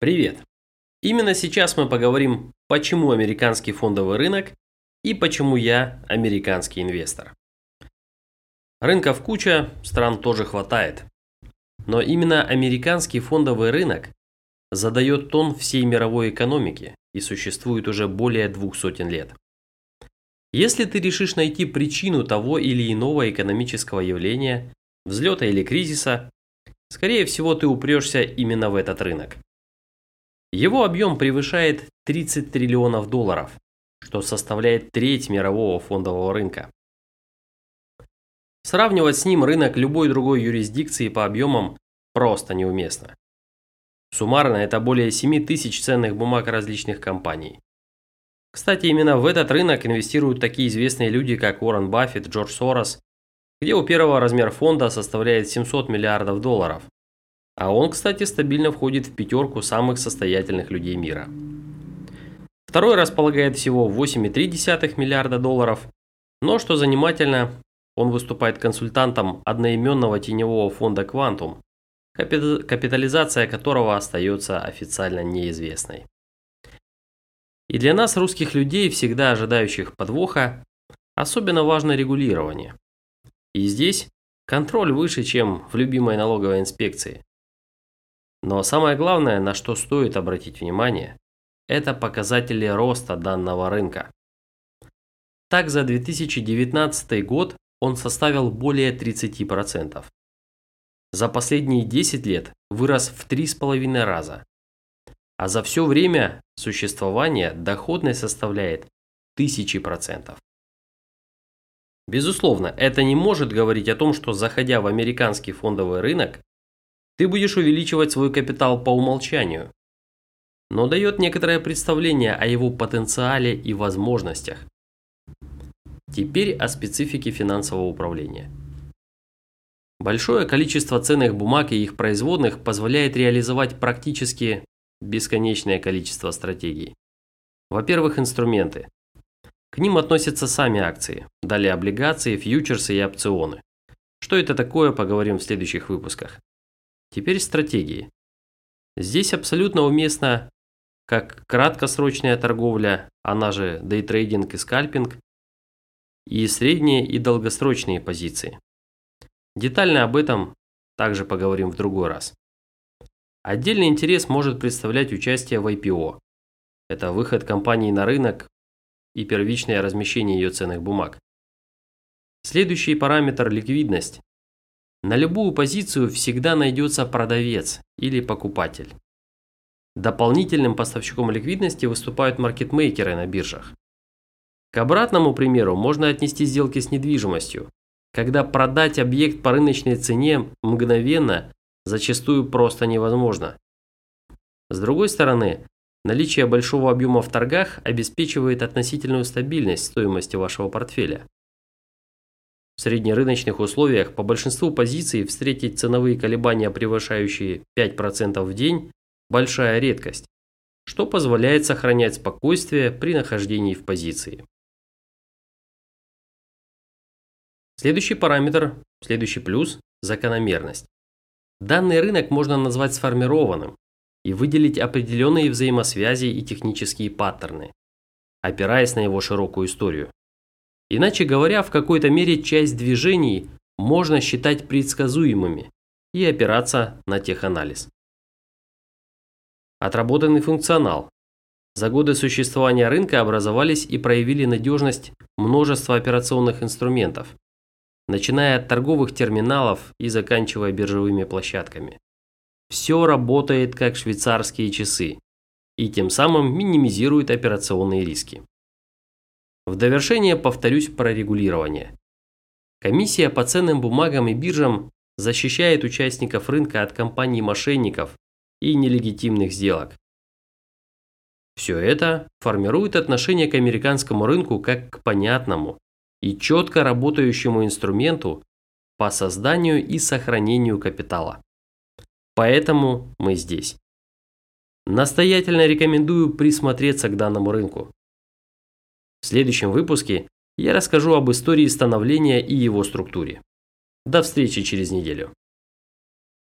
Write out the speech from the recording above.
Привет! Именно сейчас мы поговорим, почему американский фондовый рынок и почему я американский инвестор. Рынков куча, стран тоже хватает. Но именно американский фондовый рынок задает тон всей мировой экономики и существует уже более 200 лет. Если ты решишь найти причину того или иного экономического явления, взлета или кризиса, скорее всего ты упрешься именно в этот рынок. Его объем превышает $30 триллионов, что составляет треть мирового фондового рынка. Сравнивать с ним рынок любой другой юрисдикции по объемам просто неуместно. Суммарно это более 7 тысяч ценных бумаг различных компаний. Кстати, именно в этот рынок инвестируют такие известные люди, как Уоррен Баффет, Джордж Сорос, где у первого размер фонда составляет $700 миллиардов, а он, кстати, стабильно входит в пятерку самых состоятельных людей мира. Второй располагает всего $8,3 миллиарда, но, что занимательно, он выступает консультантом одноименного теневого фонда Quantum, капитализация которого остается официально неизвестной. И для нас, русских людей, всегда ожидающих подвоха, особенно важно регулирование. И здесь контроль выше, чем в любимой налоговой инспекции. Но самое главное, на что стоит обратить внимание, это показатели роста данного рынка. Так, за 2019 год он составил более 30%. За последние 10 лет вырос в 3,5 раза. А за все время существования доходность составляет 1000%. Безусловно, это не может говорить о том, что, заходя в американский фондовый рынок, ты будешь увеличивать свой капитал по умолчанию, но дает некоторое представление о его потенциале и возможностях. Теперь о специфике финансового управления. Большое количество ценных бумаг и их производных позволяет реализовать практически бесконечное количество стратегий. Во-первых, инструменты. К ним относятся сами акции, далее облигации, фьючерсы и опционы. Что это такое, поговорим в следующих выпусках. Теперь стратегии. Здесь абсолютно уместно как краткосрочная торговля, она же дейтрейдинг и скальпинг, и средние и долгосрочные позиции. Детально об этом также поговорим в другой раз. Отдельный интерес может представлять участие в IPO. Это выход компании на рынок и первичное размещение ее ценных бумаг. Следующий параметр – ликвидность. На любую позицию всегда найдется продавец или покупатель. Дополнительным поставщиком ликвидности выступают маркетмейкеры на биржах. К обратному примеру можно отнести сделки с недвижимостью, когда продать объект по рыночной цене мгновенно зачастую просто невозможно. С другой стороны, наличие большого объема в торгах обеспечивает относительную стабильность стоимости вашего портфеля. В среднерыночных условиях по большинству позиций встретить ценовые колебания, превышающие 5% в день, большая редкость, что позволяет сохранять спокойствие при нахождении в позиции. Следующий параметр, следующий плюс – закономерность. Данный рынок можно назвать сформированным и выделить определенные взаимосвязи и технические паттерны, опираясь на его широкую историю. Иначе говоря, в какой-то мере часть движений можно считать предсказуемыми и опираться на теханализ. Отработанный функционал. За годы существования рынка образовались и проявили надежность множества операционных инструментов, начиная от торговых терминалов и заканчивая биржевыми площадками. Все работает как швейцарские часы и тем самым минимизирует операционные риски. В довершение повторюсь про регулирование. Комиссия по ценным бумагам и биржам защищает участников рынка от компаний-мошенников и нелегитимных сделок. Все это формирует отношение к американскому рынку как к понятному и четко работающему инструменту по созданию и сохранению капитала. Поэтому мы здесь. Настоятельно рекомендую присмотреться к данному рынку. В следующем выпуске я расскажу об истории становления и его структуре. До встречи через неделю.